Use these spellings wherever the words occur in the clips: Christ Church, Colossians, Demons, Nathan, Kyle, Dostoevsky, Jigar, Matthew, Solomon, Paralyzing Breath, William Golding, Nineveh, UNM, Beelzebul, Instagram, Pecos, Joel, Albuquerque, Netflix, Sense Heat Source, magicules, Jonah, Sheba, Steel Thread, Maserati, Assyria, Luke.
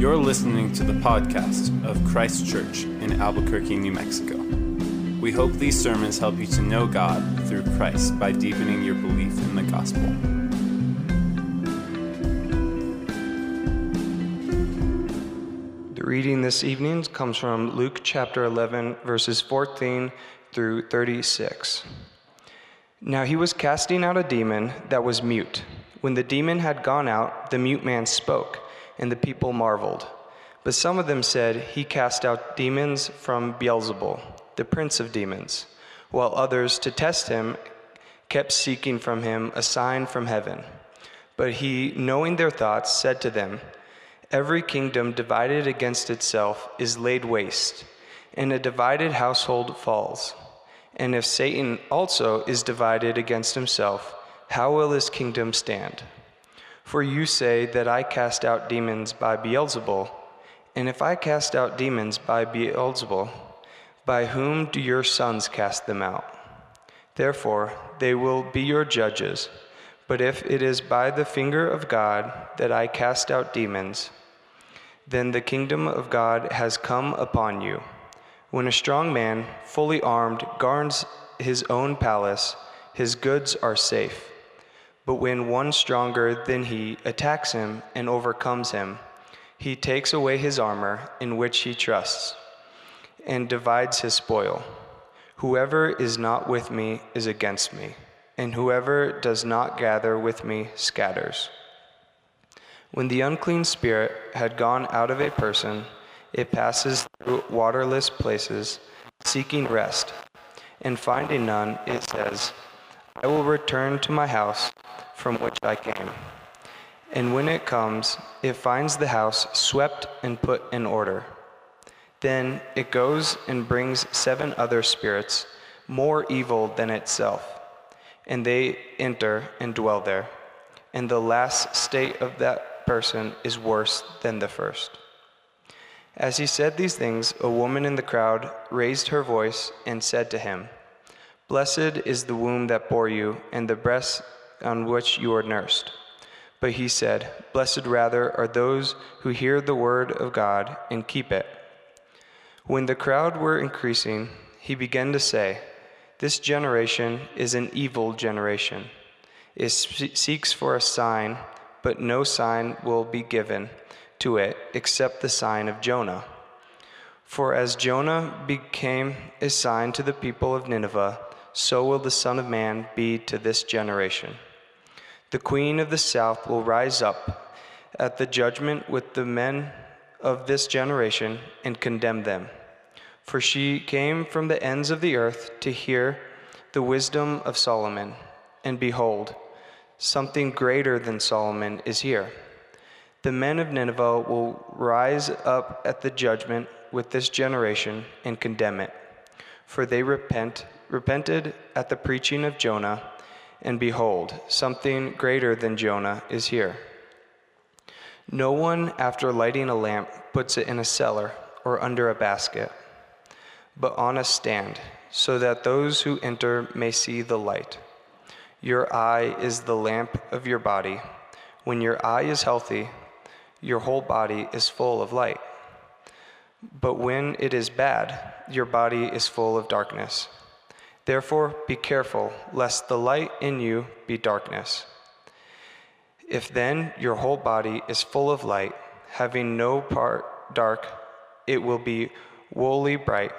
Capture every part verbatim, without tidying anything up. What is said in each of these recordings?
You're listening to the podcast of Christ Church in Albuquerque, New Mexico. We hope these sermons help you to know God through Christ by deepening your belief in the gospel. The reading this evening comes from Luke chapter eleven, verses fourteen through thirty-six. Now he was casting out a demon that was mute. When the demon had gone out, the mute man spoke, and the people marveled. But some of them said, "He cast out demons from Beelzebul, the prince of demons," while others, to test him, kept seeking from him a sign from heaven. But he, knowing their thoughts, said to them, "Every kingdom divided against itself is laid waste, and a divided household falls. And if Satan also is divided against himself, how will his kingdom stand? For you say that I cast out demons by Beelzebul, and if I cast out demons by Beelzebul, by whom do your sons cast them out? Therefore, they will be your judges. But if it is by the finger of God that I cast out demons, then the kingdom of God has come upon you. When a strong man, fully armed, guards his own palace, his goods are safe. But when one stronger than he attacks him and overcomes him, he takes away his armor in which he trusts and divides his spoil. Whoever is not with me is against me, and whoever does not gather with me scatters." When the unclean spirit had gone out of a person, it passes through waterless places, seeking rest, and finding none, it says, "I will return to my house from which I came." And when it comes, it finds the house swept and put in order. Then it goes and brings seven other spirits, more evil than itself, and they enter and dwell there. And the last state of that person is worse than the first. As he said these things, a woman in the crowd raised her voice and said to him, "Blessed is the womb that bore you, and the breasts on which you are nursed." But he said, "Blessed rather are those who hear the word of God and keep it." When the crowd were increasing, he began to say, "This generation is an evil generation. It seeks for a sign, but no sign will be given to it except the sign of Jonah. For as Jonah became a sign to the people of Nineveh, so will the Son of Man be to this generation. The queen of the south will rise up at the judgment with the men of this generation and condemn them. For she came from the ends of the earth to hear the wisdom of Solomon, and behold, something greater than Solomon is here. The men of Nineveh will rise up at the judgment with this generation and condemn it. For they repent repented at the preaching of Jonah, and behold, something greater than Jonah is here. No one, after lighting a lamp, puts it in a cellar or under a basket, but on a stand, so that those who enter may see the light. Your eye is the lamp of your body. When your eye is healthy, your whole body is full of light. But when it is bad, your body is full of darkness. Therefore, be careful, lest the light in you be darkness. If then your whole body is full of light, having no part dark, it will be wholly bright,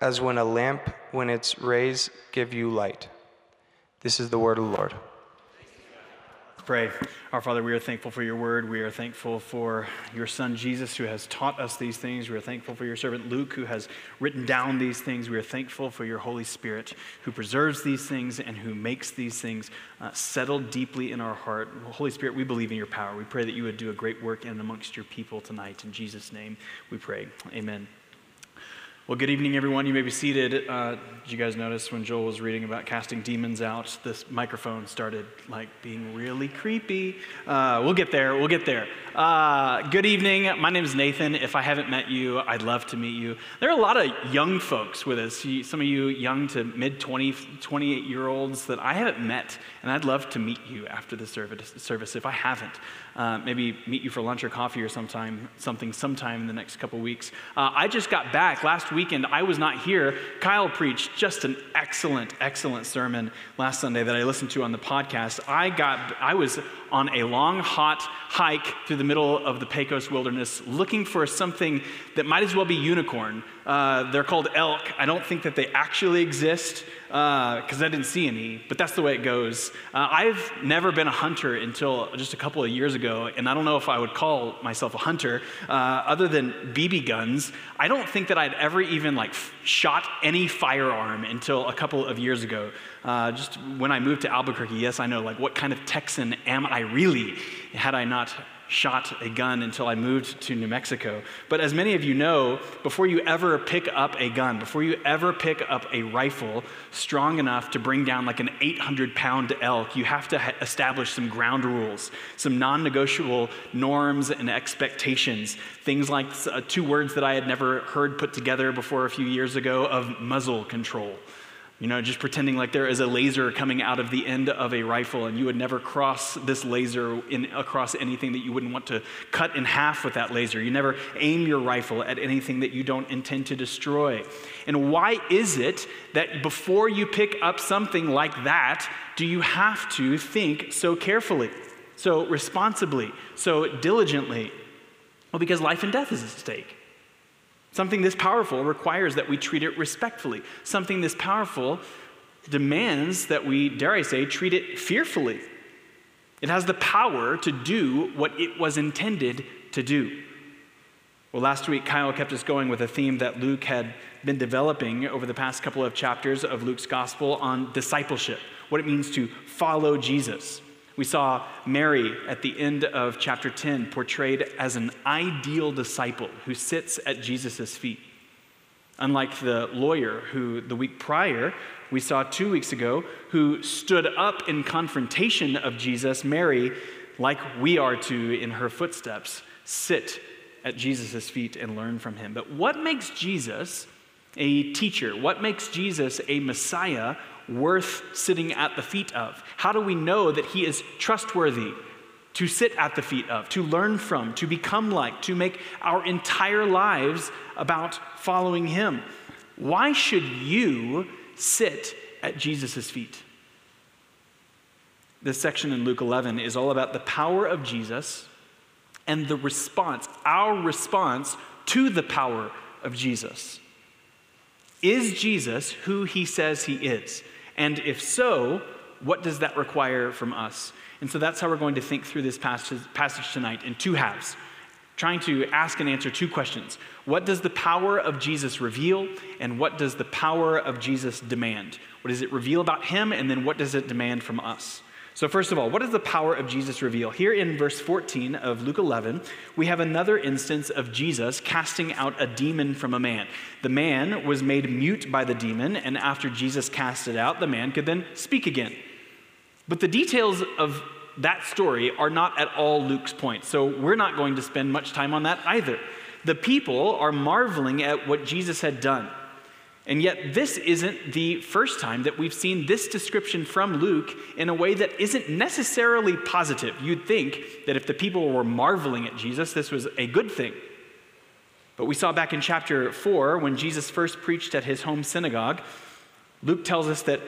as when a lamp, when its rays give you light." This is the word of the Lord. Pray. Our Father, we are thankful for your word. We are thankful for your son, Jesus, who has taught us these things. We are thankful for your servant, Luke, who has written down these things. We are thankful for your Holy Spirit, who preserves these things and who makes these things uh, settle deeply in our heart. Holy Spirit, we believe in your power. We pray that you would do a great work in and amongst your people tonight. In Jesus' name we pray. Amen. Well, good evening, everyone. You may be seated. Uh, did you guys notice when Joel was reading about casting demons out, this microphone started like being really creepy? Uh, we'll get there. We'll get there. Uh, good evening. My name is Nathan. If I haven't met you, I'd love to meet you. There are a lot of young folks with us. You, some of you young to mid twenty, twenty-eight-year-olds that I haven't met, and I'd love to meet you after the service, service if I haven't. Uh, maybe meet you for lunch or coffee or sometime, something sometime in the next couple weeks. Uh, I just got back last week. Weekend, I was not here. Kyle preached just an excellent, excellent sermon last Sunday that I listened to on the podcast. I got, I was on a long, hot hike through the middle of the Pecos wilderness looking for something that might as well be unicorn. Uh, they're called elk. I don't think that they actually exist because uh, I didn't see any, but that's the way it goes. Uh, I've never been a hunter until just a couple of years ago, and I don't know if I would call myself a hunter. Uh, other than B B guns, I don't think that I'd ever even like f- shot any firearm until a couple of years ago. Uh, just when I moved to Albuquerque, yes, I know, like what kind of Texan am I really had I not shot a gun until I moved to New Mexico. But as many of you know, before you ever pick up a gun, before you ever pick up a rifle strong enough to bring down like an eight hundred pound elk, you have to ha- establish some ground rules, some non-negotiable norms and expectations. Things like uh, two words that I had never heard put together before a few years ago of muzzle control. You know, just pretending like there is a laser coming out of the end of a rifle and you would never cross this laser in, across anything that you wouldn't want to cut in half with that laser. You never aim your rifle at anything that you don't intend to destroy. And why is it that before you pick up something like that, do you have to think so carefully, so responsibly, so diligently? Well, because life and death is at stake. Something this powerful requires that we treat it respectfully. Something this powerful demands that we, dare I say, treat it fearfully. It has the power to do what it was intended to do. Well, last week, Kyle kept us going with a theme that Luke had been developing over the past couple of chapters of Luke's gospel on discipleship, what it means to follow Jesus. We saw Mary at the end of chapter ten portrayed as an ideal disciple who sits at Jesus' feet. Unlike the lawyer who the week prior, we saw two weeks ago, who stood up in confrontation of Jesus, Mary, like we are to in her footsteps, sit at Jesus' feet and learn from him. But what makes Jesus a teacher? What makes Jesus a Messiah worth sitting at the feet of? How do we know that he is trustworthy to sit at the feet of, to learn from, to become like, to make our entire lives about following him? Why should you sit at Jesus' feet? This section in Luke eleven is all about the power of Jesus and the response, our response to the power of Jesus. Is Jesus who he says he is? And if so, what does that require from us? And so that's how we're going to think through this passage, passage tonight in two halves, trying to ask and answer two questions. What does the power of Jesus reveal? And what does the power of Jesus demand? What does it reveal about him? And then what does it demand from us? So first of all, what does the power of Jesus reveal? Here in verse fourteen of Luke eleven, we have another instance of Jesus casting out a demon from a man. The man was made mute by the demon, and after Jesus cast it out, the man could then speak again. But the details of that story are not at all Luke's point, so we're not going to spend much time on that either. The people are marveling at what Jesus had done. And yet this isn't the first time that we've seen this description from Luke in a way that isn't necessarily positive. You'd think that if the people were marveling at Jesus, this was a good thing. But we saw back in chapter four, when Jesus first preached at his home synagogue, Luke tells us that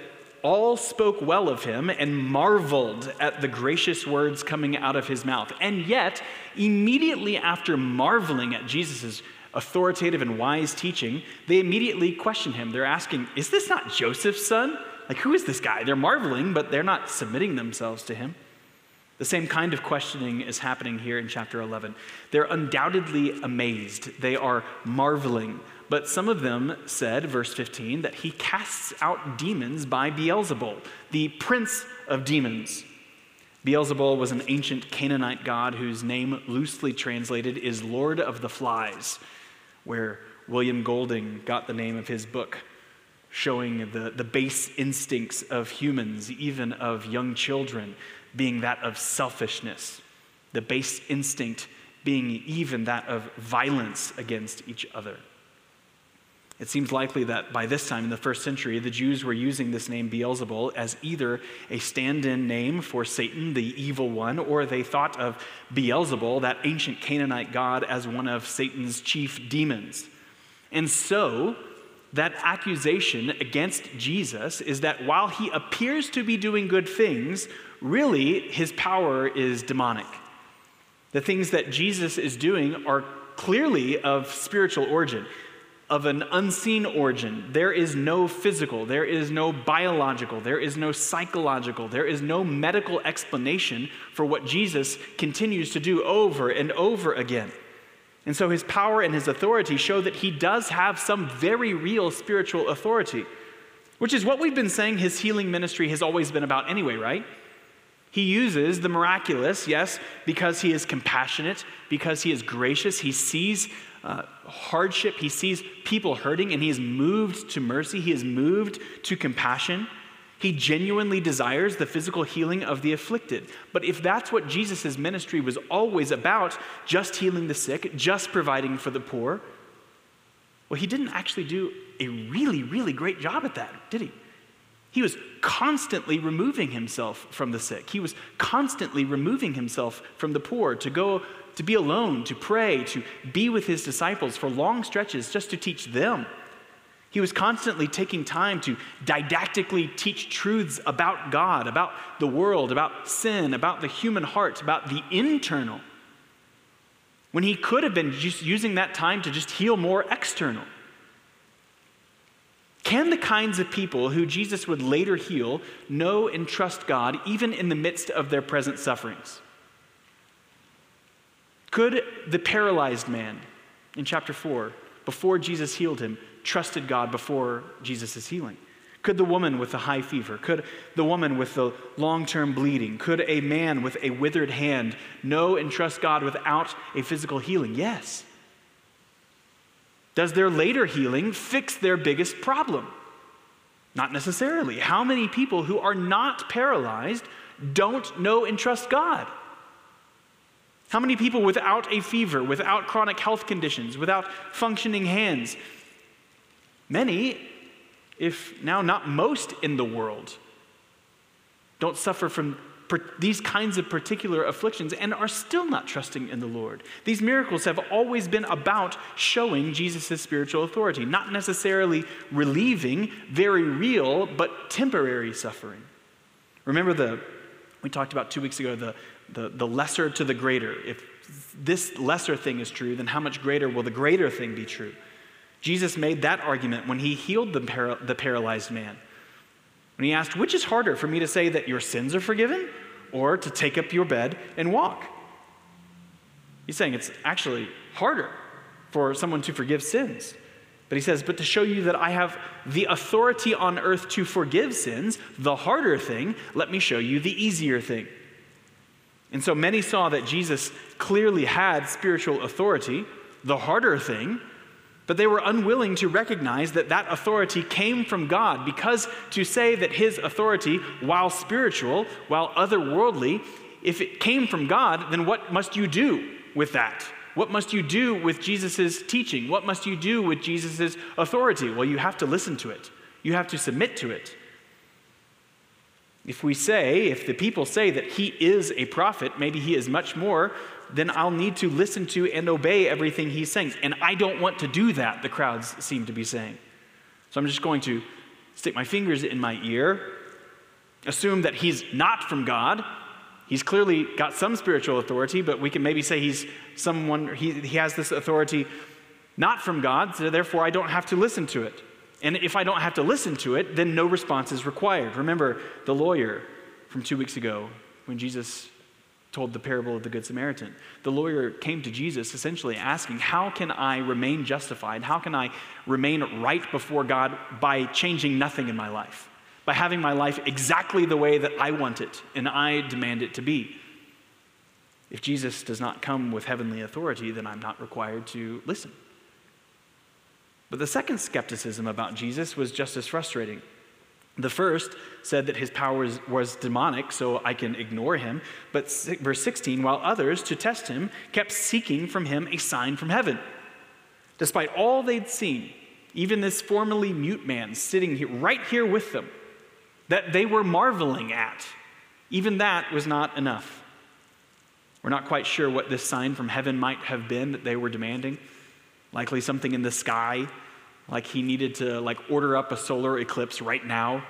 all spoke well of him and marveled at the gracious words coming out of his mouth. And yet, immediately after marveling at Jesus's authoritative and wise teaching, they immediately question him. They're asking, is this not Joseph's son? Like, who is this guy? They're marveling, but they're not submitting themselves to him. The same kind of questioning is happening here in chapter eleven. They're undoubtedly amazed. They are marveling. But some of them said, verse fifteen, that he casts out demons by Beelzebul, the prince of demons. Beelzebul was an ancient Canaanite god whose name, loosely translated, is Lord of the Flies, where William Golding got the name of his book, showing the, the base instincts of humans, even of young children, being that of selfishness, the base instinct being even that of violence against each other. It seems likely that by this time in the first century, the Jews were using this name Beelzebul as either a stand-in name for Satan, the evil one, or they thought of Beelzebul, that ancient Canaanite god, as one of Satan's chief demons. And so, that accusation against Jesus is that while he appears to be doing good things, really his power is demonic. The things that Jesus is doing are clearly of spiritual origin, of an unseen origin. There is no physical, there is no biological, there is no psychological, there is no medical explanation for what Jesus continues to do over and over again. And so his power and his authority show that he does have some very real spiritual authority, which is what we've been saying his healing ministry has always been about anyway, right? He uses the miraculous, yes, because he is compassionate, because he is gracious. He sees uh, hardship. He sees people hurting, and he is moved to mercy. He is moved to compassion. He genuinely desires the physical healing of the afflicted. But if that's what Jesus' ministry was always about, just healing the sick, just providing for the poor, well, he didn't actually do a really, really great job at that, did he? He was constantly removing himself from the sick. He was constantly removing himself from the poor to go to be alone, to pray, to be with his disciples for long stretches just to teach them. He was constantly taking time to didactically teach truths about God, about the world, about sin, about the human heart, about the internal, when he could have been just using that time to just heal more external. Can the kinds of people who Jesus would later heal know and trust God even in the midst of their present sufferings? Could the paralyzed man in chapter four, before Jesus healed him, trusted God before Jesus' healing? Could the woman with the high fever, could the woman with the long-term bleeding, could a man with a withered hand know and trust God without a physical healing? Yes. Does their later healing fix their biggest problem? Not necessarily. How many people who are not paralyzed don't know and trust God? How many people without a fever, without chronic health conditions, without functioning hands? Many, if now not most in the world, don't suffer from these kinds of particular afflictions and are still not trusting in the Lord. These miracles have always been about showing Jesus' spiritual authority, not necessarily relieving very real but temporary suffering. Remember the, we talked about two weeks ago, the, the, the lesser to the greater. If this lesser thing is true, then how much greater will the greater thing be true? Jesus made that argument when he healed the, para- the paralyzed man. When he asked, which is harder for me to say that your sins are forgiven or to take up your bed and walk? He's saying it's actually harder for someone to forgive sins. But he says, but to show you that I have the authority on earth to forgive sins, the harder thing, let me show you the easier thing. And so many saw that Jesus clearly had spiritual authority, the harder thing, but they were unwilling to recognize that that authority came from God, because to say that his authority, while spiritual, while otherworldly, if it came from God, then what must you do with that? What must you do with Jesus' teaching? What must you do with Jesus' authority? Well, you have to listen to it. You have to submit to it. If we say, if the people say that he is a prophet, maybe he is much more, then I'll need to listen to and obey everything he's saying. And I don't want to do that, the crowds seem to be saying. So I'm just going to stick my fingers in my ear, assume that he's not from God. He's clearly got some spiritual authority, but we can maybe say he's someone, he, he has this authority not from God, so therefore I don't have to listen to it. And if I don't have to listen to it, then no response is required. Remember the lawyer from two weeks ago when Jesus told the parable of the Good Samaritan. The lawyer came to Jesus essentially asking, how can I remain justified? How can I remain right before God by changing nothing in my life? By having my life exactly the way that I want it and I demand it to be. If Jesus does not come with heavenly authority, then I'm not required to listen. But the second skepticism about Jesus was just as frustrating. The first said that his power was demonic, so I can ignore him. But verse sixteen, while others, to test him, kept seeking from him a sign from heaven. Despite all they'd seen, even this formerly mute man sitting here, right here with them, that they were marveling at, even that was not enough. We're not quite sure what this sign from heaven might have been that they were demanding. Likely something in the sky, like he needed to like order up a solar eclipse right now,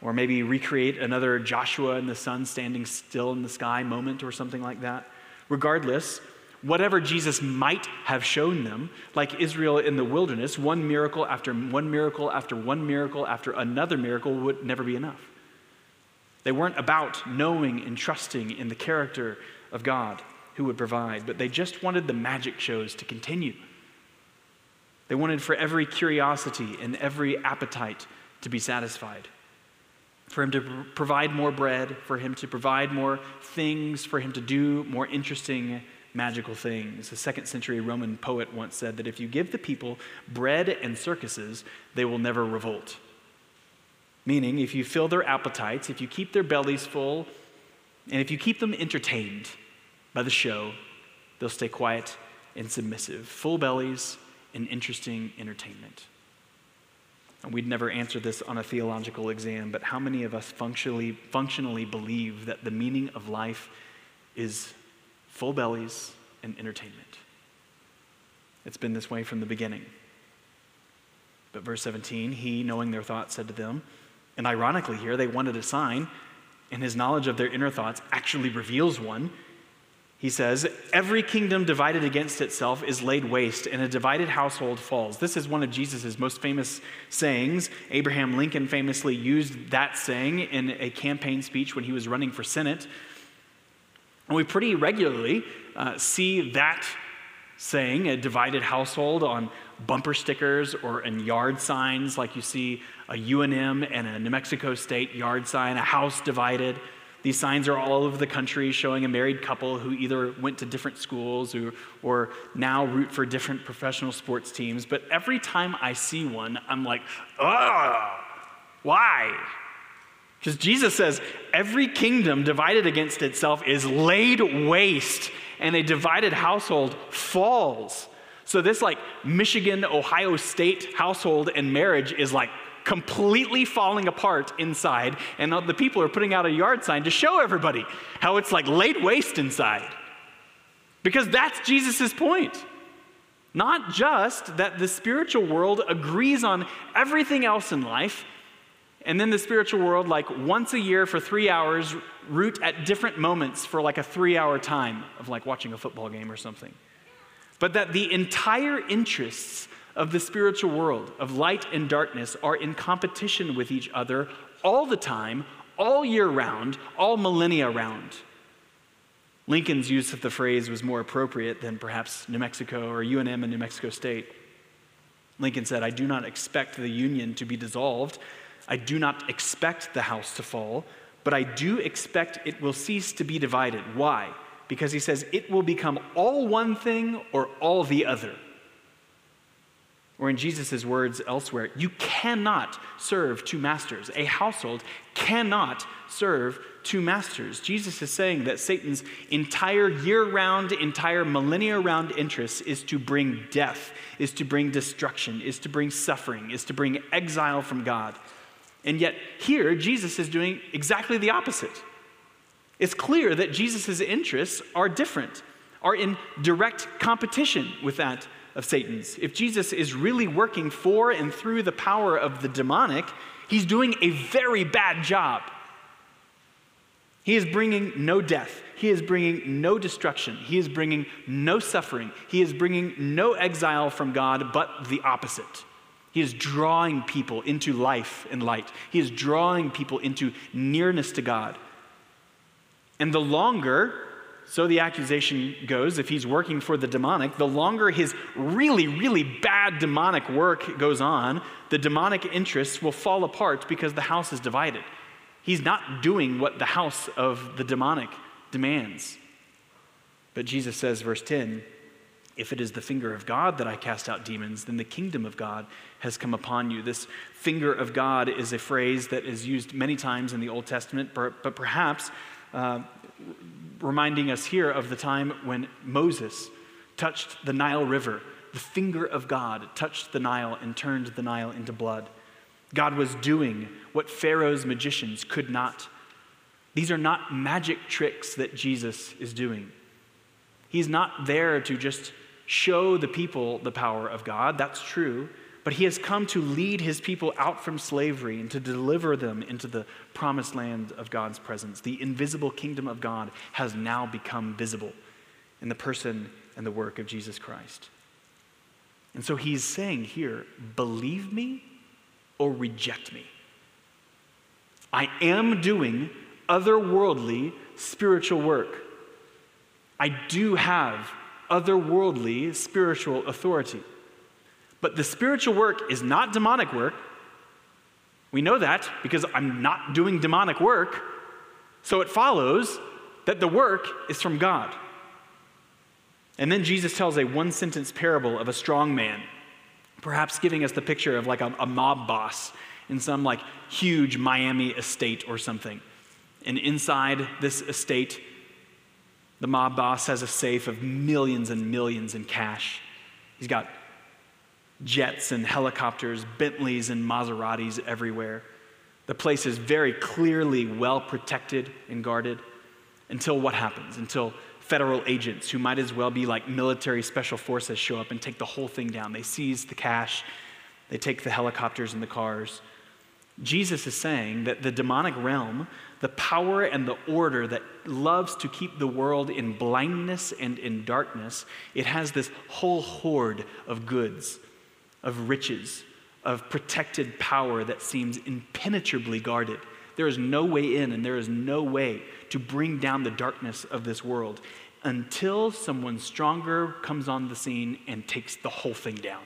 or maybe recreate another Joshua and the sun standing still in the sky moment or something like that. Regardless, whatever Jesus might have shown them, like Israel in the wilderness, one miracle after one miracle after one miracle after another miracle would never be enough. They weren't about knowing and trusting in the character of God who would provide, but they just wanted the magic shows to continue. They wanted for every curiosity and every appetite to be satisfied. For him to pr- provide more bread, for him to provide more things, for him to do more interesting, magical things. A second century Roman poet once said that if you give the people bread and circuses, they will never revolt. Meaning, if you fill their appetites, if you keep their bellies full, and if you keep them entertained by the show, they'll stay quiet and submissive. Full bellies, an interesting entertainment. And we'd never answer this on a theological exam, but how many of us functionally, functionally believe that the meaning of life is full bellies and entertainment? It's been this way from the beginning. But verse seventeen, he, knowing their thoughts, said to them, and ironically here, they wanted a sign, and his knowledge of their inner thoughts actually reveals one. He says, every kingdom divided against itself is laid waste, and a divided household falls. This is one of Jesus' most famous sayings. Abraham Lincoln famously used that saying in a campaign speech when he was running for Senate. And we pretty regularly uh, see that saying, a divided household, on bumper stickers or in yard signs, like you see a U N M and a New Mexico State yard sign, a house divided. These signs are all over the country showing a married couple who either went to different schools or, or now root for different professional sports teams. But every time I see one, I'm like, oh, why? Because Jesus says, every kingdom divided against itself is laid waste, and a divided household falls. So this like Michigan, Ohio State household and marriage is like completely falling apart inside, and the people are putting out a yard sign to show everybody how it's like laid waste inside. Because that's Jesus's point. Not just that the spiritual world agrees on everything else in life, and then the spiritual world, like once a year for three hours, root at different moments for like a three-hour time of like watching a football game or something. But that the entire interests of the spiritual world, of light and darkness, are in competition with each other all the time, all year round, all millennia round. Lincoln's use of the phrase was more appropriate than perhaps New Mexico or U N M and New Mexico State. Lincoln said, I do not expect the Union to be dissolved. I do not expect the house to fall, but I do expect it will cease to be divided. Why? Because he says it will become all one thing or all the other. Or in Jesus' words elsewhere, you cannot serve two masters. A household cannot serve two masters. Jesus is saying that Satan's entire year-round, entire millennia-round interest is to bring death, is to bring destruction, is to bring suffering, is to bring exile from God. And yet here, Jesus is doing exactly the opposite. It's clear that Jesus' interests are different, are in direct competition with that of Satan's. If Jesus is really working for and through the power of the demonic, he's doing a very bad job. He is bringing no death. He is bringing no destruction. He is bringing no suffering. He is bringing no exile from God, but the opposite. He is drawing people into life and light. He is drawing people into nearness to God. And the longer, so the accusation goes, if he's working for the demonic, the longer his really, really bad demonic work goes on, the demonic interests will fall apart because the house is divided. He's not doing what the house of the demonic demands. But Jesus says, verse ten, If it is the finger of God that I cast out demons, then the kingdom of God has come upon you. This finger of God is a phrase that is used many times in the Old Testament, but perhaps uh, reminding us here of the time when Moses touched the Nile River. The finger of God touched the Nile and turned the Nile into blood. God was doing what Pharaoh's magicians could not. These are not magic tricks that Jesus is doing. He's not there to just show the people the power of God, that's true, but he has come to lead his people out from slavery and to deliver them into the promised land of God's presence. The invisible kingdom of God has now become visible in the person and the work of Jesus Christ. And so he's saying here, believe me or reject me. I am doing otherworldly spiritual work. I do have otherworldly spiritual authority. But the spiritual work is not demonic work. We know that because I'm not doing demonic work. So it follows that the work is from God. And then Jesus tells a one-sentence parable of a strong man, perhaps giving us the picture of like a, a mob boss in some like huge Miami estate or something. And inside this estate, the mob boss has a safe of millions and millions in cash. He's got jets and helicopters, Bentleys and Maseratis everywhere. The place is very clearly well protected and guarded until what happens? Until federal agents who might as well be like military special forces show up and take the whole thing down. They seize the cash, they take the helicopters and the cars. Jesus is saying that the demonic realm, the power and the order that loves to keep the world in blindness and in darkness, it has this whole hoard of goods, of riches, of protected power that seems impenetrably guarded. There is no way in and there is no way to bring down the darkness of this world until someone stronger comes on the scene and takes the whole thing down.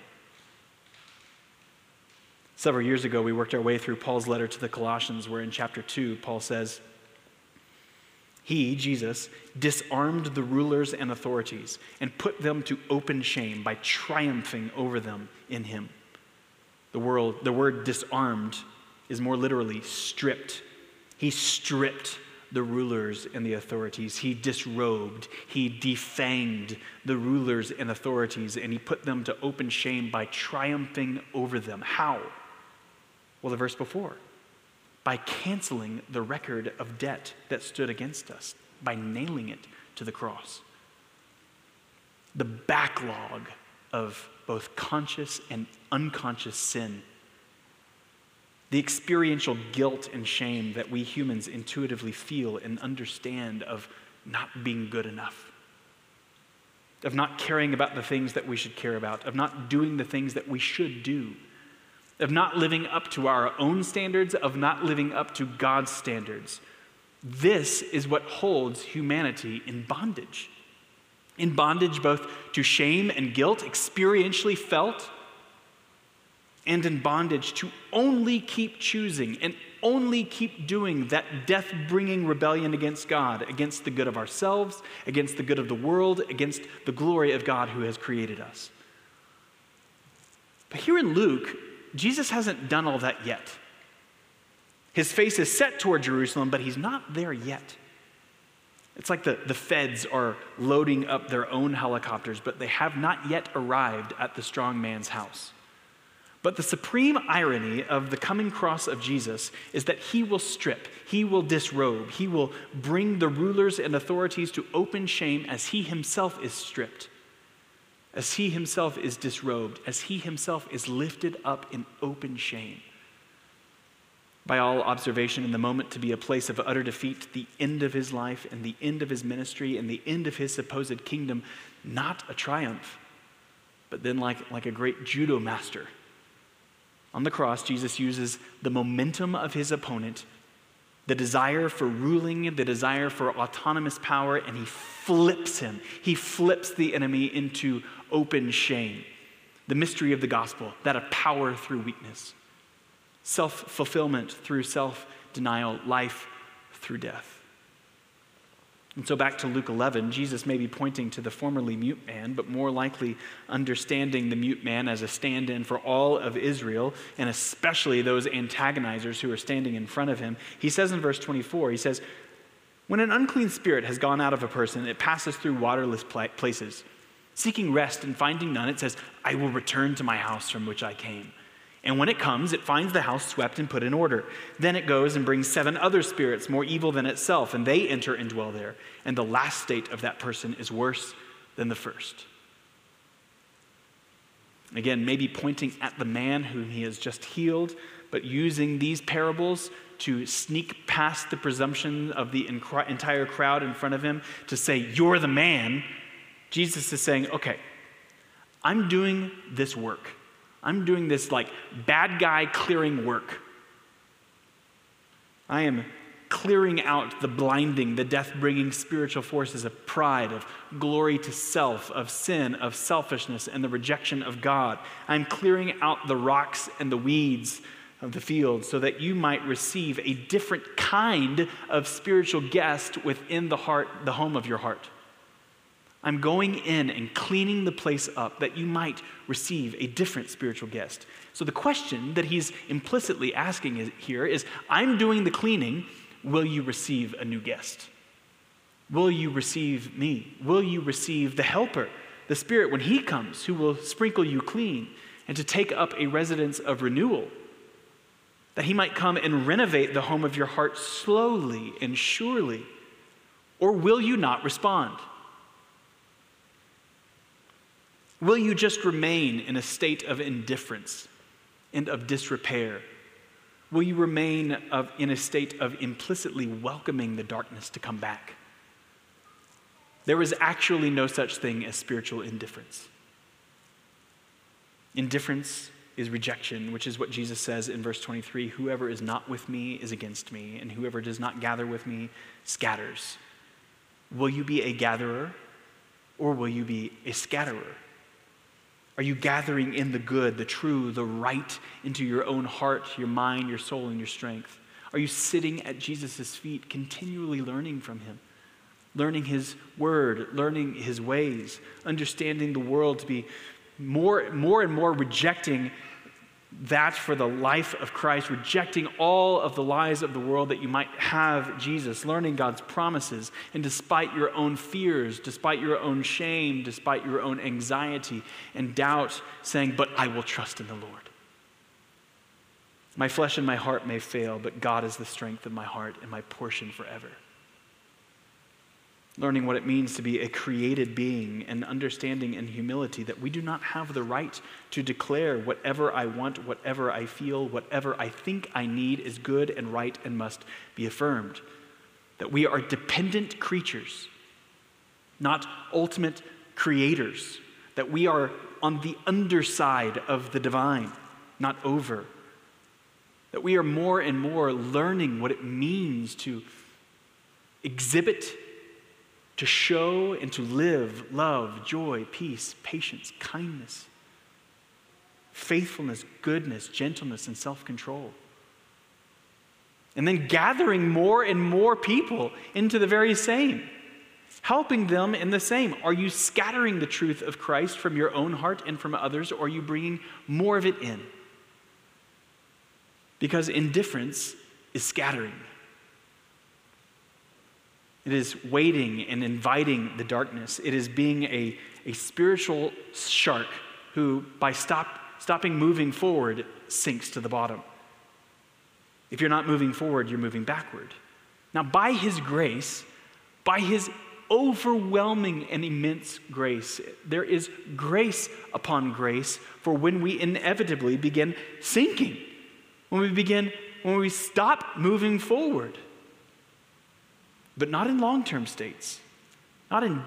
Several years ago, we worked our way through Paul's letter to the Colossians, where in chapter two, Paul says, he, Jesus, disarmed the rulers and authorities and put them to open shame by triumphing over them in him. The world, the word disarmed is more literally stripped. He stripped the rulers and the authorities. He disrobed, he defanged the rulers and authorities, and he put them to open shame by triumphing over them. How? Well, the verse before, by canceling the record of debt that stood against us, by nailing it to the cross. The backlog of both conscious and unconscious sin, the experiential guilt and shame that we humans intuitively feel and understand of not being good enough, of not caring about the things that we should care about, of not doing the things that we should do, of not living up to our own standards, of not living up to God's standards. This is what holds humanity in bondage. In bondage both to shame and guilt, experientially felt, and in bondage to only keep choosing and only keep doing that death-bringing rebellion against God, against the good of ourselves, against the good of the world, against the glory of God who has created us. But here in Luke, Jesus hasn't done all that yet. His face is set toward Jerusalem, but he's not there yet. It's like the, the feds are loading up their own helicopters, but they have not yet arrived at the strong man's house. But the supreme irony of the coming cross of Jesus is that he will strip, he will disrobe, he will bring the rulers and authorities to open shame as he himself is stripped, as he himself is disrobed, as he himself is lifted up in open shame. By all observation, in the moment to be a place of utter defeat, the end of his life and the end of his ministry and the end of his supposed kingdom, not a triumph, but then like, like a great judo master. On the cross, Jesus uses the momentum of his opponent, the desire for ruling, the desire for autonomous power, and he flips him. He flips the enemy into open shame. The mystery of the gospel, that of power through weakness, self-fulfillment through self-denial, life through death. And so back to Luke eleven, Jesus may be pointing to the formerly mute man, but more likely understanding the mute man as a stand-in for all of Israel, and especially those antagonizers who are standing in front of him. He says in verse twenty-four, he says, "When an unclean spirit has gone out of a person, it passes through waterless places. Seeking rest and finding none, it says, 'I will return to my house from which I came.' And when it comes, it finds the house swept and put in order. Then it goes and brings seven other spirits more evil than itself, and they enter and dwell there. And the last state of that person is worse than the first." Again, maybe pointing at the man whom he has just healed, but using these parables to sneak past the presumption of the inc- entire crowd in front of him to say, "You're the man." Jesus is saying, "Okay, I'm doing this work. I'm doing this like bad guy clearing work. I am clearing out the blinding, the death-bringing spiritual forces of pride, of glory to self, of sin, of selfishness, and the rejection of God. I'm clearing out the rocks and the weeds of the field so that you might receive a different kind of spiritual guest within the heart, the home of your heart. I'm going in and cleaning the place up that you might receive a different spiritual guest." So the question that he's implicitly asking is, here is, I'm doing the cleaning, will you receive a new guest? Will you receive me? Will you receive the helper, the Spirit, when he comes, who will sprinkle you clean and to take up a residence of renewal, that he might come and renovate the home of your heart slowly and surely? Or will you not respond? Will you just remain in a state of indifference and of disrepair? Will you remain of, in a state of implicitly welcoming the darkness to come back? There is actually no such thing as spiritual indifference. Indifference is rejection, which is what Jesus says in verse twenty-three, "Whoever is not with me is against me, and whoever does not gather with me scatters." Will you be a gatherer, or will you be a scatterer? Are you gathering in the good, the true, the right into your own heart, your mind, your soul, and your strength? Are you sitting at Jesus' feet, continually learning from him, learning his word, learning his ways, understanding the world to be more, more and more rejecting that for the life of Christ, rejecting all of the lies of the world that you might have Jesus, learning God's promises, and despite your own fears, despite your own shame, despite your own anxiety and doubt, saying, "But I will trust in the Lord. My flesh and my heart may fail, but God is the strength of my heart and my portion forever." Learning what it means to be a created being and understanding in humility that we do not have the right to declare whatever I want, whatever I feel, whatever I think I need is good and right and must be affirmed. That we are dependent creatures, not ultimate creators. That we are on the underside of the divine, not over. That we are more and more learning what it means to exhibit, to show, and to live love, joy, peace, patience, kindness, faithfulness, goodness, gentleness, and self-control. And then gathering more and more people into the very same, helping them in the same. Are you scattering the truth of Christ from your own heart and from others, or are you bringing more of it in? Because indifference is scattering. It is waiting and inviting the darkness. It is being a, a spiritual shark who, by stop, stopping moving forward, sinks to the bottom. If you're not moving forward, you're moving backward. Now, by his grace, by his overwhelming and immense grace, there is grace upon grace for when we inevitably begin sinking, when we begin, when we stop moving forward. But not in long-term states, not in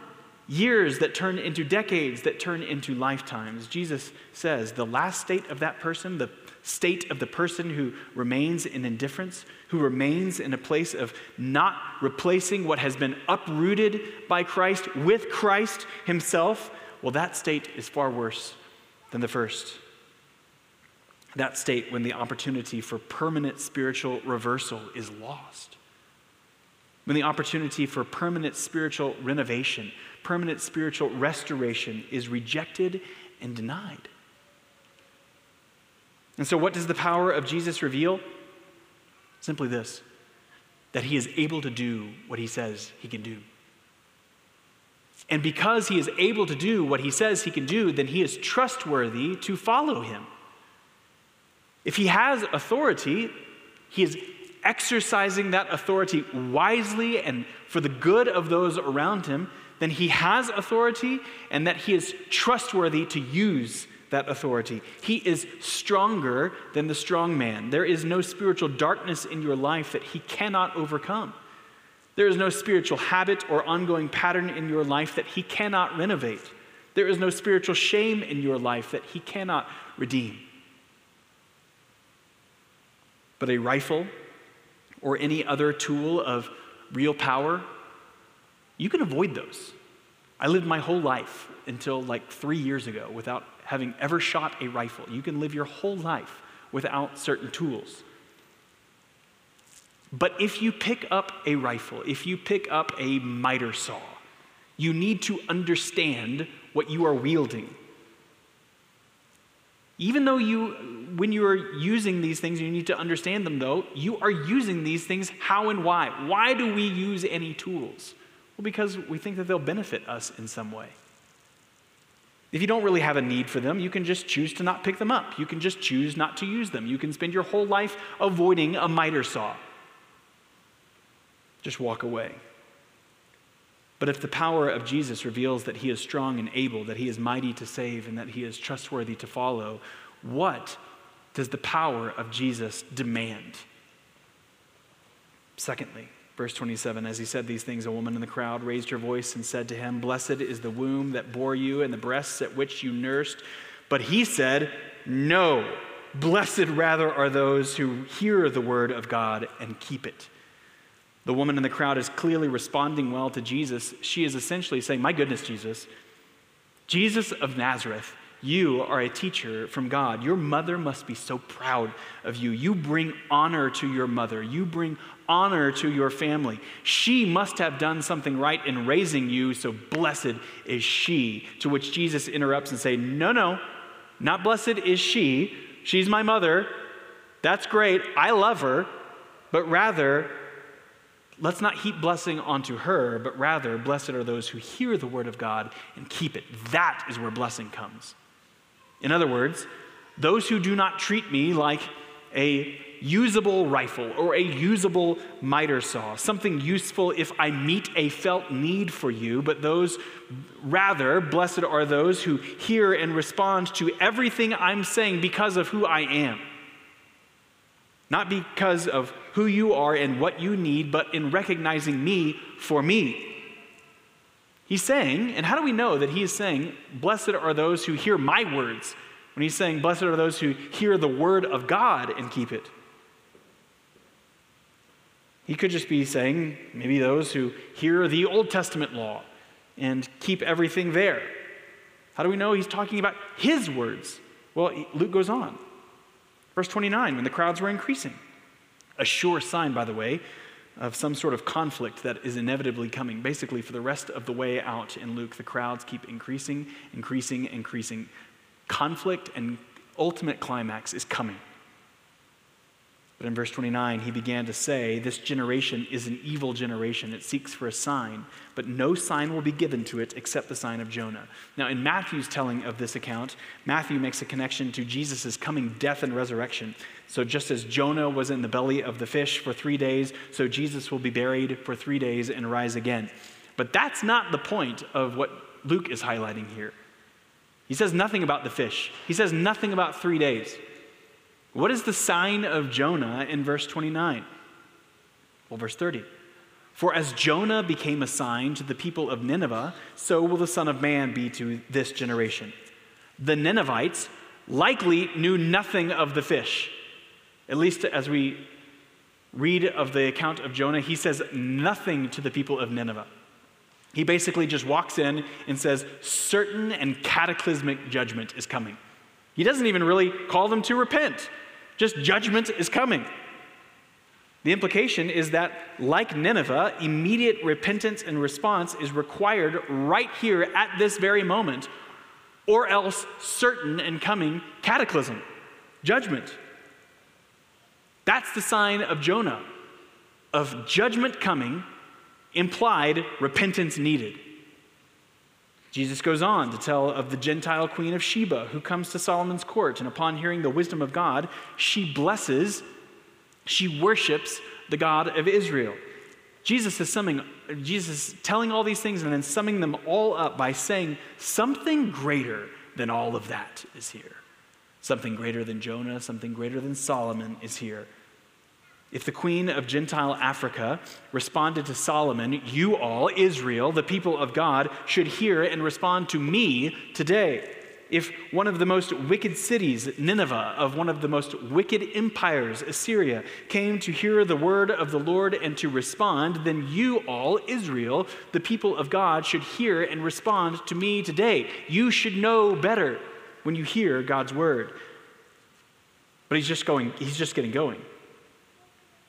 years that turn into decades, that turn into lifetimes. Jesus says the last state of that person, the state of the person who remains in indifference, who remains in a place of not replacing what has been uprooted by Christ with Christ himself, well, that state is far worse than the first. That state when the opportunity for permanent spiritual reversal is lost. when the opportunity for permanent spiritual renovation, permanent spiritual restoration is rejected and denied. And so what does the power of Jesus reveal? Simply this, that he is able to do what he says he can do. And because he is able to do what he says he can do, then he is trustworthy to follow him. If he has authority, he is exercising that authority wisely and for the good of those around him, then he has authority and that he is trustworthy to use that authority. He is stronger than the strong man. There is no spiritual darkness in your life that he cannot overcome. There is no spiritual habit or ongoing pattern in your life that he cannot renovate. There is no spiritual shame in your life that he cannot redeem. But a rifle or any other tool of real power, you can avoid those. I lived my whole life until like three years ago without having ever shot a rifle. You can live your whole life without certain tools. But if you pick up a rifle, if you pick up a miter saw, you need to understand what you are wielding. Even though you, when you are using these things, you need to understand them though, you are using these things how and why. Why do we use any tools? Well, because we think that they'll benefit us in some way. If you don't really have a need for them, you can just choose to not pick them up. You can just choose not to use them. You can spend your whole life avoiding a miter saw. Just walk away. But if the power of Jesus reveals that he is strong and able, that he is mighty to save, and that he is trustworthy to follow, what does the power of Jesus demand? Secondly, verse twenty-seven, as he said these things, a woman in the crowd raised her voice and said to him, "Blessed is the womb that bore you and the breasts at which you nursed." But he said, "No, blessed rather are those who hear the word of God and keep it." The woman in the crowd is clearly responding well to Jesus. She is essentially saying, "My goodness, Jesus, Jesus of Nazareth, you are a teacher from God. Your mother must be so proud of you. You bring honor to your mother. You bring honor to your family. She must have done something right in raising you, so blessed is she." To which Jesus interrupts and says, "No, no, not blessed is she. She's my mother. That's great. I love her, but rather, let's not heap blessing onto her, but rather, blessed are those who hear the word of God and keep it." That is where blessing comes. In other words, those who do not treat me like a usable rifle or a usable miter saw, something useful if I meet a felt need for you, but those rather, blessed are those who hear and respond to everything I'm saying because of who I am. Not because of who you are and what you need, but in recognizing me for me. He's saying, and how do we know that he is saying, blessed are those who hear my words, when he's saying, blessed are those who hear the word of God and keep it? He could just be saying, maybe those who hear the Old Testament law and keep everything there. How do we know he's talking about his words? Well, Luke goes on. Verse twenty-nine, when the crowds were increasing. A sure sign, by the way, of some sort of conflict that is inevitably coming. Basically, for the rest of the way out in Luke, the crowds keep increasing, increasing, increasing. Conflict and ultimate climax is coming. But in verse twenty-nine, he began to say, "This generation is an evil generation. It seeks for a sign, but no sign will be given to it except the sign of Jonah." Now, in Matthew's telling of this account, Matthew makes a connection to Jesus' coming death and resurrection. So just as Jonah was in the belly of the fish for three days, so Jesus will be buried for three days and rise again. But that's not the point of what Luke is highlighting here. He says nothing about the fish. He says nothing about three days. What is the sign of Jonah in verse twenty-nine? Well, verse thirty. "For as Jonah became a sign to the people of Nineveh, so will the Son of Man be to this generation." The Ninevites likely knew nothing of the fish. At least as we read of the account of Jonah, he says nothing to the people of Nineveh. He basically just walks in and says, certain and cataclysmic judgment is coming. He doesn't even really call them to repent. Just judgment is coming. The implication is that, like Nineveh, immediate repentance and response is required right here at this very moment, or else certain and coming cataclysm, judgment. That's the sign of Jonah, of judgment coming, implied repentance needed. Jesus goes on to tell of the Gentile queen of Sheba who comes to Solomon's court, and upon hearing the wisdom of God, she blesses, she worships the God of Israel. Jesus is summing, Jesus is telling all these things and then summing them all up by saying something greater than all of that is here. Something greater than Jonah, something greater than Solomon is here. If the queen of Gentile Africa responded to Solomon, you all, Israel, the people of God, should hear and respond to me today. If one of the most wicked cities, Nineveh, of one of the most wicked empires, Assyria, came to hear the word of the Lord and to respond, then you all, Israel, the people of God, should hear and respond to me today. You should know better when you hear God's word. But he's just going, he's just getting going.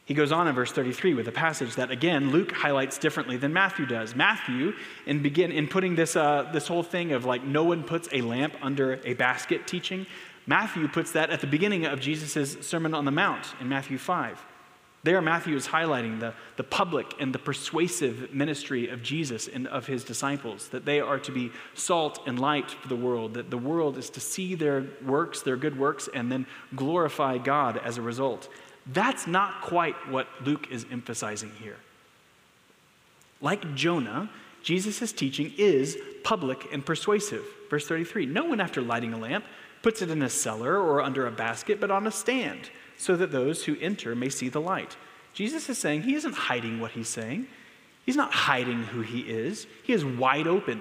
He goes on in verse thirty-three with a passage that, again, Luke highlights differently than Matthew does. Matthew, in begin in putting this, uh, this whole thing of like no one puts a lamp under a basket teaching, Matthew puts that at the beginning of Jesus' Sermon on the Mount in Matthew five. There, Matthew is highlighting the, the public and the persuasive ministry of Jesus and of his disciples, that they are to be salt and light for the world, that the world is to see their works, their good works, and then glorify God as a result. That's not quite what Luke is emphasizing here. Like Jonah, Jesus' teaching is public and persuasive. Verse thirty-three, no one after lighting a lamp puts it in a cellar or under a basket, but on a stand, so that those who enter may see the light. Jesus is saying he isn't hiding what he's saying. He's not hiding who he is. He is wide open.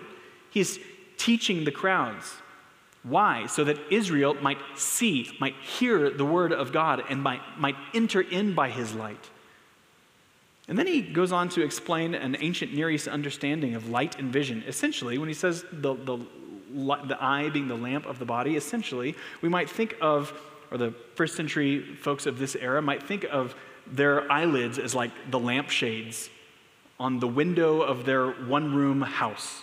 He's teaching the crowds. Why? So that Israel might see, might hear the word of God, and might, might enter in by his light. And then he goes on to explain an ancient Near East understanding of light and vision. Essentially, when he says the, the, the eye being the lamp of the body, essentially, we might think of, or the first century folks of this era might think of their eyelids as like the lampshades on the window of their one-room house.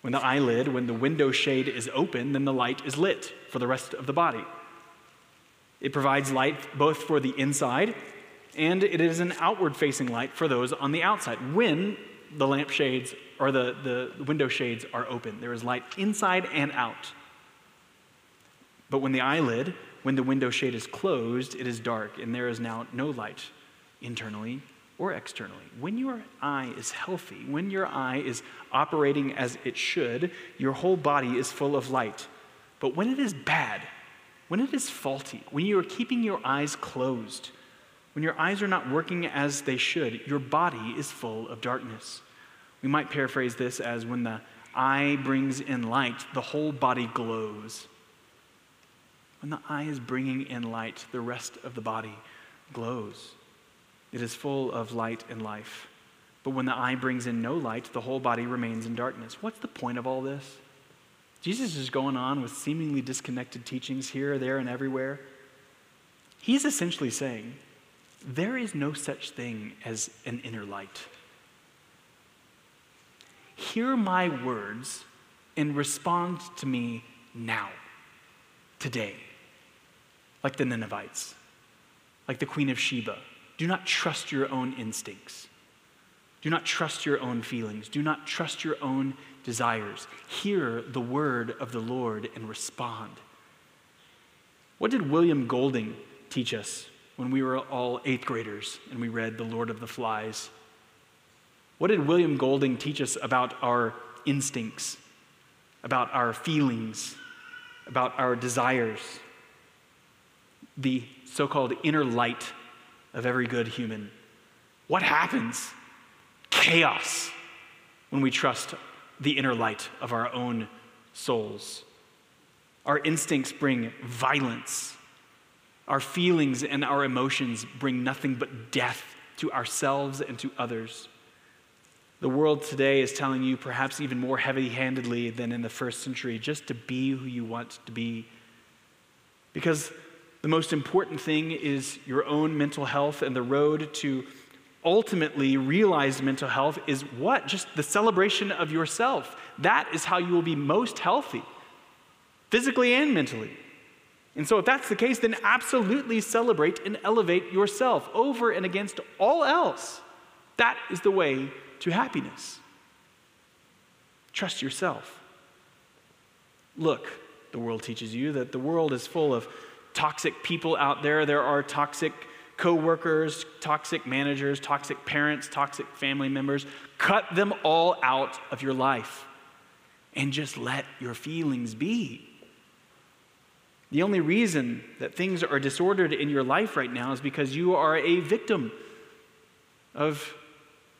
When the eyelid, when the window shade is open, then the light is lit for the rest of the body. It provides light both for the inside, and it is an outward-facing light for those on the outside. When the lampshades or the, the window shades are open, there is light inside and out. But when the eyelid, when the window shade is closed, it is dark, and there is now no light internally or externally. When your eye is healthy, when your eye is operating as it should, your whole body is full of light. But when it is bad, when it is faulty, when you are keeping your eyes closed, when your eyes are not working as they should, your body is full of darkness. We might paraphrase this as when the eye brings in light, the whole body glows. When the eye is bringing in light, the rest of the body glows. It is full of light and life. But when the eye brings in no light, the whole body remains in darkness. What's the point of all this? Jesus is going on with seemingly disconnected teachings here, there, and everywhere. He's essentially saying, there is no such thing as an inner light. Hear my words and respond to me now, today, like the Ninevites, like the Queen of Sheba. Do not trust your own instincts. Do not trust your own feelings. Do not trust your own desires. Hear the word of the Lord and respond. What did William Golding teach us when we were all eighth graders and we read The Lord of the Flies? What did William Golding teach us about our instincts, about our feelings, about our desires? The so-called inner light of every good human. What happens? Chaos when we trust the inner light of our own souls. Our instincts bring violence. Our feelings and our emotions bring nothing but death to ourselves and to others. The world today is telling you, perhaps even more heavy-handedly than in the first century, just to be who you want to be. Because The most important thing is your own mental health, and the road to ultimately realized mental health is what? Just the celebration of yourself. That is how you will be most healthy, physically and mentally. And so if that's the case, then absolutely celebrate and elevate yourself over and against all else. That is the way to happiness. Trust yourself. Look, the world teaches you that the world is full of toxic people out there. There are toxic co-workers, toxic managers, toxic parents, toxic family members. Cut them all out of your life and just let your feelings be. The only reason that things are disordered in your life right now is because you are a victim of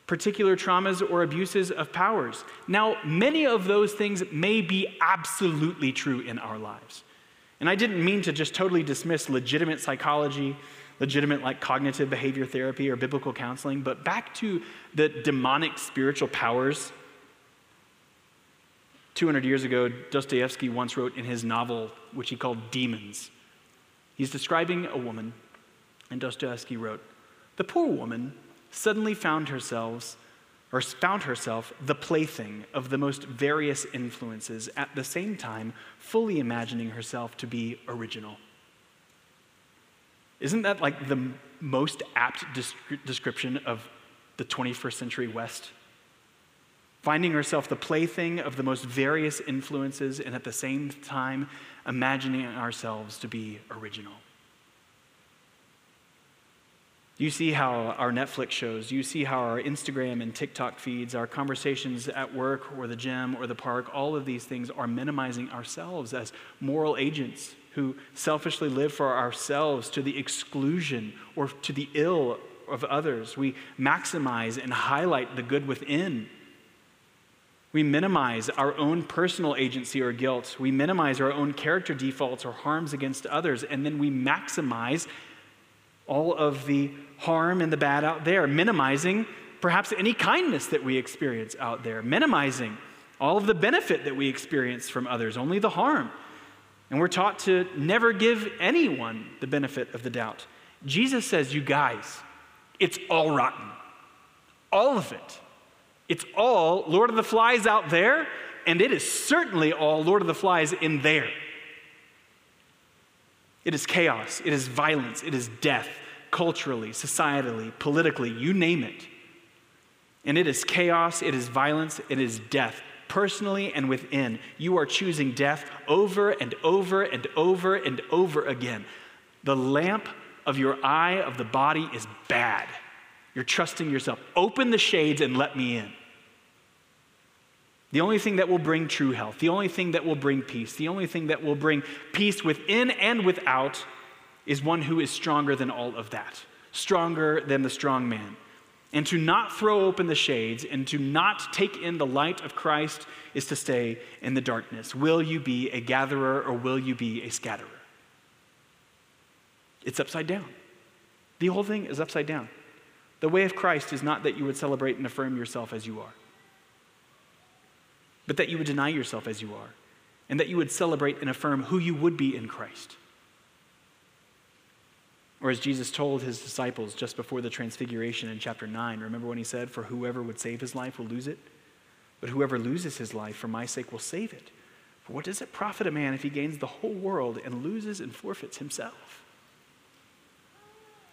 particular traumas or abuses of powers. Now, many of those things may be absolutely true in our lives. And I didn't mean to just totally dismiss legitimate psychology, legitimate like cognitive behavior therapy or biblical counseling, but back to the demonic spiritual powers. two hundred years ago, Dostoevsky once wrote in his novel, which he called Demons. He's describing a woman, and Dostoevsky wrote, "The poor woman suddenly found herself, or found herself the plaything of the most various influences, at the same time fully imagining herself to be original." Isn't that like the most apt description of the twenty-first century West? Finding herself the plaything of the most various influences, and at the same time imagining ourselves to be original. You see how our Netflix shows, you see how our Instagram and TikTok feeds, our conversations at work or the gym or the park, all of these things are minimizing ourselves as moral agents who selfishly live for ourselves to the exclusion or to the ill of others. We maximize and highlight the good within. We minimize our own personal agency or guilt. We minimize our own character defaults or harms against others. And then we maximize all of the harm and the bad out there, minimizing perhaps any kindness that we experience out there, minimizing all of the benefit that we experience from others, only the harm. And we're taught to never give anyone the benefit of the doubt. Jesus says, you guys, it's all rotten. All of it. It's all Lord of the Flies out there, and it is certainly all Lord of the Flies in there. It is chaos, it is violence, it is death, culturally, societally, politically, you name it. And it is chaos, it is violence, it is death, personally and within. You are choosing death over and over and over and over again. The lamp of your eye of the body is bad. You're trusting yourself. Open the shades and let me in. The only thing that will bring true health, the only thing that will bring peace, the only thing that will bring peace within and without is one who is stronger than all of that, stronger than the strong man. And to not throw open the shades and to not take in the light of Christ is to stay in the darkness. Will you be a gatherer or will you be a scatterer? It's upside down. The whole thing is upside down. The way of Christ is not that you would celebrate and affirm yourself as you are, but that you would deny yourself as you are, and that you would celebrate and affirm who you would be in Christ. Or as Jesus told his disciples just before the transfiguration in chapter nine, remember when he said, "For whoever would save his life will lose it, but whoever loses his life for my sake will save it. For what does it profit a man if he gains the whole world and loses and forfeits himself?"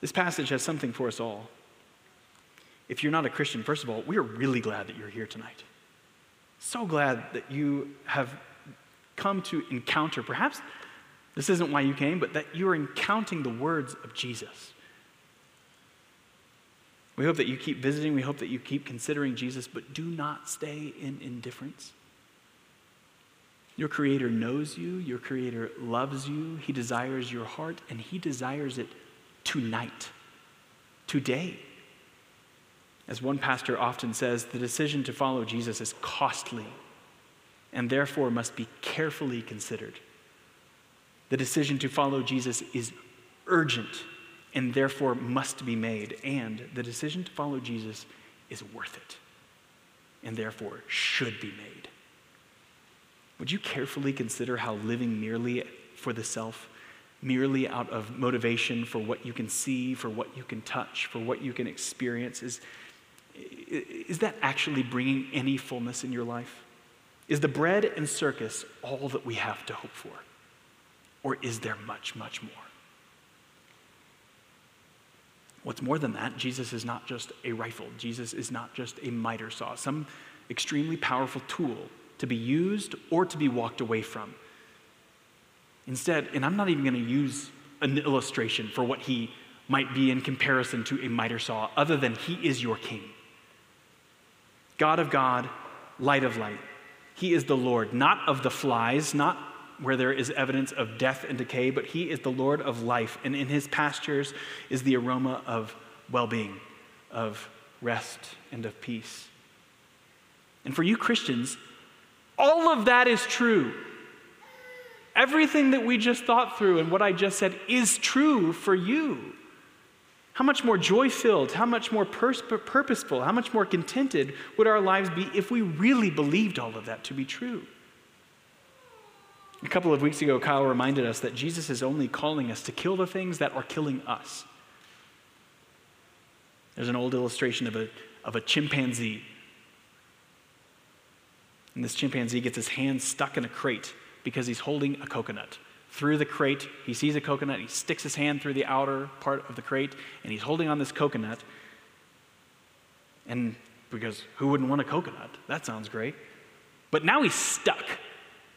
This passage has something for us all. If you're not a Christian, first of all, we are really glad that you're here tonight. So glad that you have come to encounter, perhaps this isn't why you came, but that you're encountering the words of Jesus. We hope that you keep visiting. We hope that you keep considering Jesus, but do not stay in indifference. Your Creator knows you. Your Creator loves you. He desires your heart, and He desires it tonight, today. As one pastor often says, the decision to follow Jesus is costly and therefore must be carefully considered. The decision to follow Jesus is urgent and therefore must be made. And the decision to follow Jesus is worth it and therefore should be made. Would you carefully consider how living merely for the self merely out of motivation for what you can see, for what you can touch, for what you can experience, is, is that actually bringing any fullness in your life? Is the bread and circus all that we have to hope for? Or is there much, much more? What's more than that, Jesus is not just a rifle. Jesus is not just a miter saw, some extremely powerful tool to be used or to be walked away from. Instead, and I'm not even going to use an illustration for what he might be in comparison to a miter saw, other than he is your king. God of God, light of light. He is the Lord, not of the flies, not where there is evidence of death and decay, but he is the Lord of life. And in his pastures is the aroma of well-being, of rest, and of peace. And for you Christians, all of that is true. Everything that we just thought through and what I just said is true for you. How much more joy-filled, how much more pers- purposeful, how much more contented would our lives be if we really believed all of that to be true? A couple of weeks ago, Kyle reminded us that Jesus is only calling us to kill the things that are killing us. There's an old illustration of a, of a chimpanzee. And this chimpanzee gets his hand stuck in a crate because he's holding a coconut. Through the crate, he sees a coconut, he sticks his hand through the outer part of the crate, and he's holding on this coconut. And because who wouldn't want a coconut? That sounds great. But now he's stuck.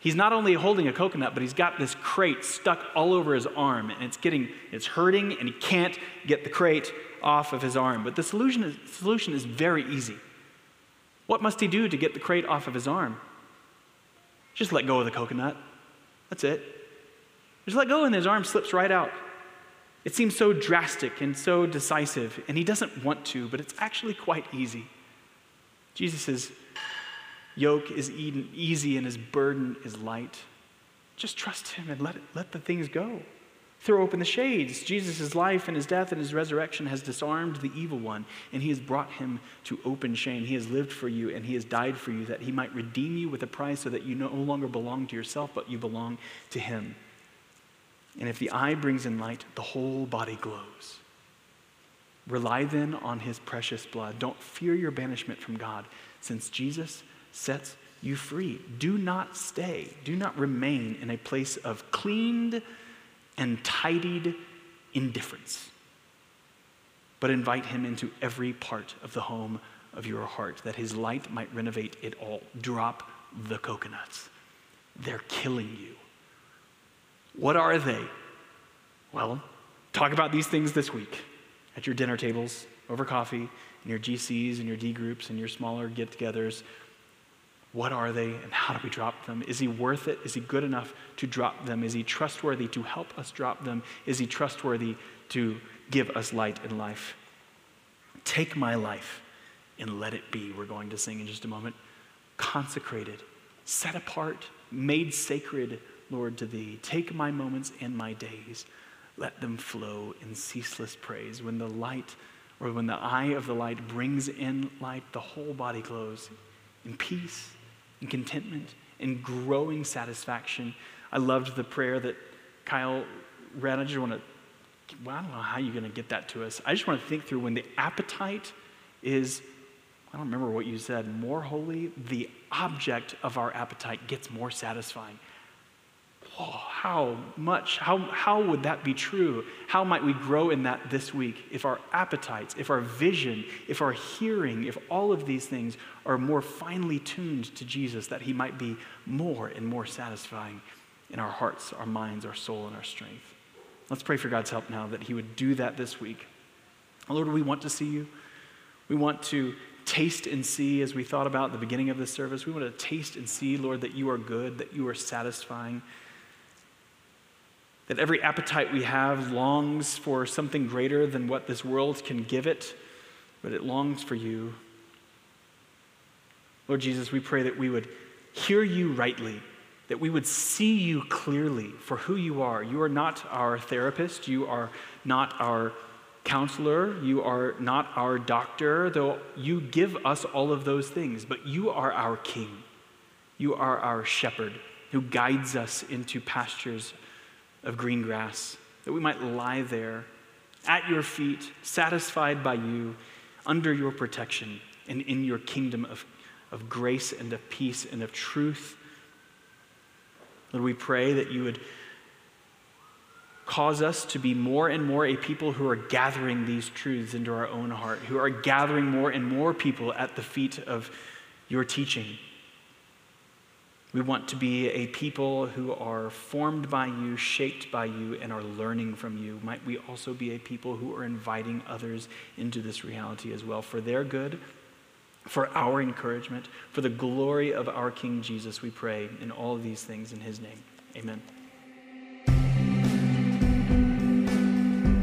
He's not only holding a coconut, but he's got this crate stuck all over his arm, and it's getting, it's hurting, and he can't get the crate off of his arm. But the solution is, solution is very easy. What must he do to get the crate off of his arm? Just let go of the coconut. That's it. Just let go, and his arm slips right out. It seems so drastic and so decisive, and he doesn't want to, but it's actually quite easy. Jesus' yoke is easy, and his burden is light. Just trust him and let it, let the things go. Throw open the shades. Jesus' life and his death and his resurrection has disarmed the evil one, and he has brought him to open shame. He has lived for you, and he has died for you, that he might redeem you with a price, so that you no longer belong to yourself, but you belong to him. And if the eye brings in light, the whole body glows. Rely then on his precious blood. Don't fear your banishment from God, since Jesus sets you free. Do not stay. Do not remain in a place of cleaned and tidied indifference, but invite him into every part of the home of your heart, that his light might renovate it all. Drop the coconuts. They're killing you. What are they? Well, talk about these things this week at your dinner tables, over coffee, in your G Cs and your D groups and your smaller get-togethers. What are they, and how do we drop them? Is he worth it? Is he good enough to drop them? Is he trustworthy to help us drop them? Is he trustworthy to give us light and life? Take my life and let it be, we're going to sing in just a moment. Consecrated, set apart, made sacred, Lord, to thee. Take my moments and my days. Let them flow in ceaseless praise. When the light, or when the eye of the light brings in light, the whole body glows in peace, in contentment, in growing satisfaction. I loved the prayer that Kyle read. I just want to, well, I don't know how you're going to get that to us. I just want to think through when the appetite is, I don't remember what you said, more holy, the object of our appetite gets more satisfying. Oh, how much, how, how would that be true? How might we grow in that this week if our appetites, if our vision, if our hearing, if all of these things are more finely tuned to Jesus, that he might be more and more satisfying in our hearts, our minds, our soul, and our strength. Let's pray for God's help now that he would do that this week. Lord, we want to see you. We want to taste and see, as we thought about at the beginning of this service, we want to taste and see, Lord, that you are good, that you are satisfying, that every appetite we have longs for something greater than what this world can give it, but it longs for you. Lord Jesus, we pray that we would hear you rightly, that we would see you clearly for who you are. You are not our therapist. You are not our counselor. You are not our doctor, though you give us all of those things, but you are our king. You are our shepherd who guides us into pastures of green grass, that we might lie there at your feet, satisfied by you, under your protection, and in your kingdom of, of grace and of peace and of truth. Lord, we pray that you would cause us to be more and more a people who are gathering these truths into our own heart, who are gathering more and more people at the feet of your teaching. We want to be a people who are formed by you, shaped by you, and are learning from you. Might we also be a people who are inviting others into this reality as well, for their good, for our encouragement, for the glory of our King Jesus, we pray in all of these things in his name. Amen.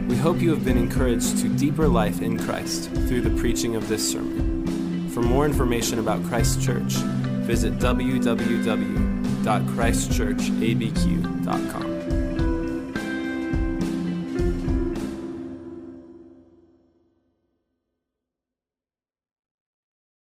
We hope you have been encouraged to deeper life in Christ through the preaching of this sermon. For more information about Christ Church, visit w w w dot christ church a b q dot com.